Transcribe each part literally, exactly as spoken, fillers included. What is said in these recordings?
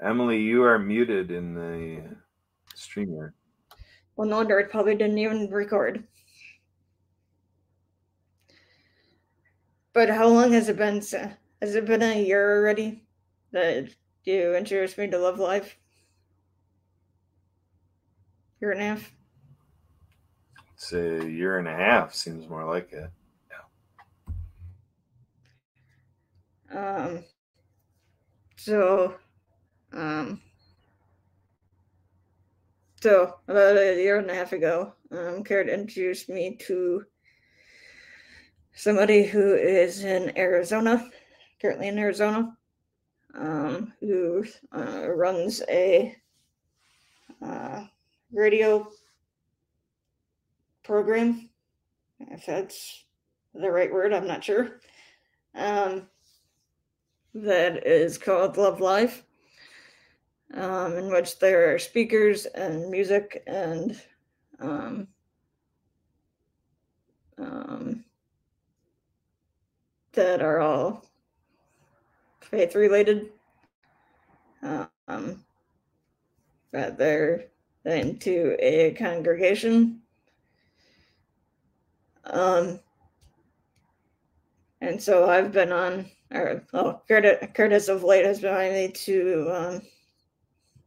Emily, you are muted in the streamer. Well, no wonder it probably didn't even record. But how long has it been? Has it been a year already that you introduced me to Love Life? Year and a half? It's a year and a half. Seems more like it. Yeah. Um. So. Um. So about a year and a half ago, um, Karen introduced me to somebody who is in Arizona, currently in Arizona, um, who uh, runs a uh, radio program, if that's the right word, I'm not sure, um, that is called Love Life, um, in which there are speakers and music and um, um, that are all faith related. Um, but they're into a congregation. Um, and so I've been on, or oh, Curtis, Curtis of late has been on me to um,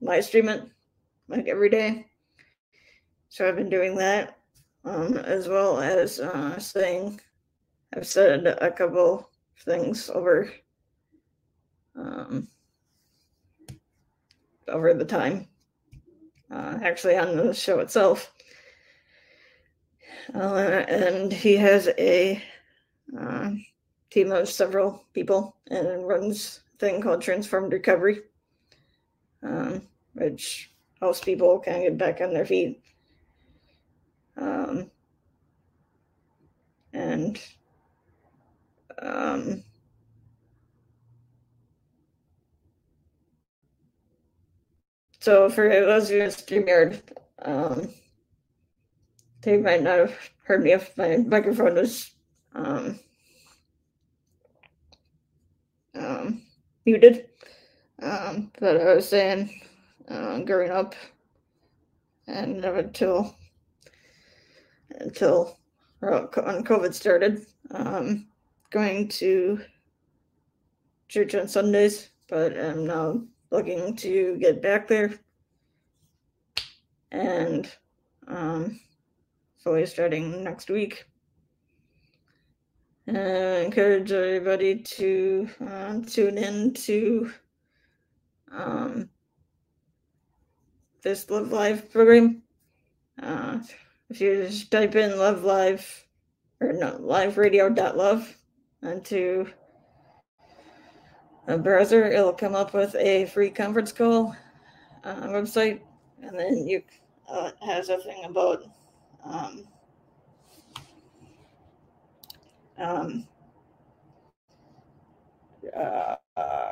live stream it like every day. So I've been doing that, um, as well as uh, saying. I've said a couple things over um, over the time, uh, actually on the show itself. Uh, and he has a uh, team of several people and runs a thing called Transformed Recovery, um, which helps people kind of get back on their feet. Um, and Um, so for those of you in StreamYard, um, they might not have heard me if my microphone was um, um, muted, um, but I was saying uh, growing up and until, until when COVID started, um, going to church on Sundays, but I'm now looking to get back there and um, fully starting next week. And I encourage everybody to uh, tune in to um, this Love Live program. Uh, if you just type in Love Live, or no, live radio dot love, into a browser, it'll come up with a free conference call uh, website, and then you uh, it has a thing about um, um, uh, uh,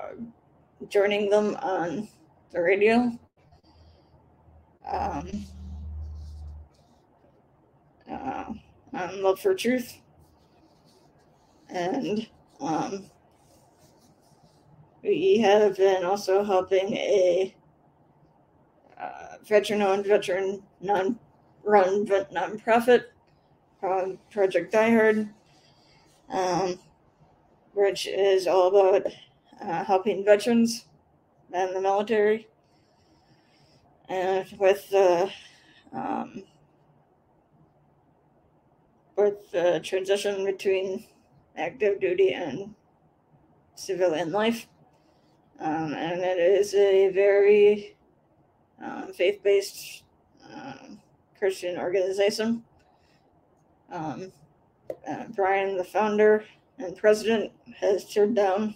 joining them on the radio. Um, uh, on Love for Truth. And um, we have been also helping a uh, veteran-owned, veteran non-run nonprofit called Project Die Hard, um, which is all about uh, helping veterans and the military, and with the uh, um, with the transition between active duty and civilian life, um, and it is a very uh, faith-based uh, Christian organization. Um, uh, Brian, the founder and president, has turned down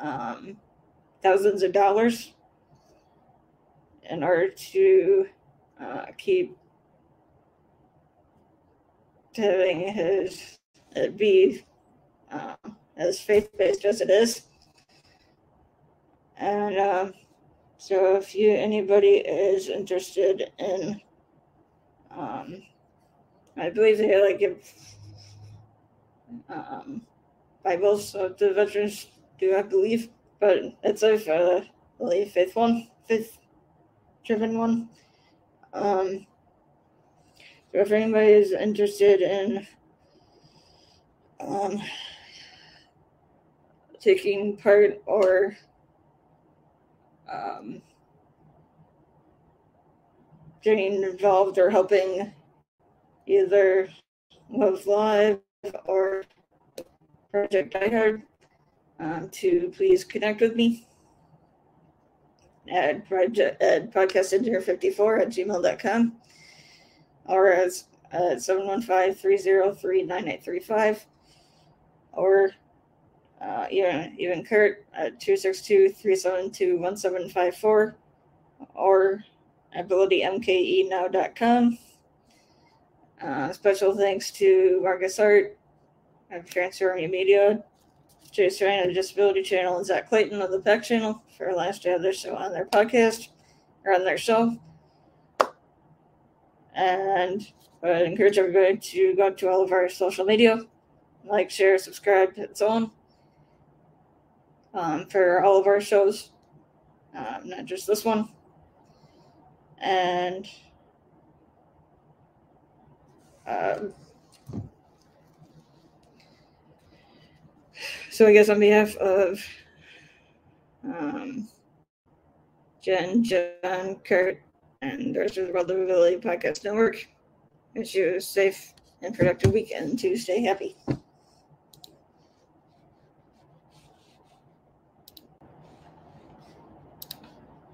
um, thousands of dollars in order to uh, keep having his It'd be uh, as faith-based as it is. And uh, so if you anybody is interested in, um, I believe they like give um, Bibles to veterans, do I believe, but it's like a, believe, fifth one, fifth driven one. Um, so if anybody is interested in um, taking part or um, getting involved or helping either Love Live or Project Die Hard, um, to please connect with me at, project, at podcast engineer fifty-four at gmail dot com or as uh, seven one five, three zero three, nine eight three five or uh, even, even Kurt at two six two, three seven two, one seven five four or ability m k e now dot com. Uh, special thanks to Marcus Hart of Transforming Media, Jay Serrano of Disability Channel, and Zach Clayton of the P E C Channel for last to have their show on their podcast or on their show. And I would encourage everybody to go to all of our social media, like, share, subscribe, and so on, um, for all of our shows, um, not just this one. And Um, so I guess on behalf of um, Jen, John, Kurt, and the rest of the World Livability Podcast Network, wish you a safe and productive weekend to stay happy.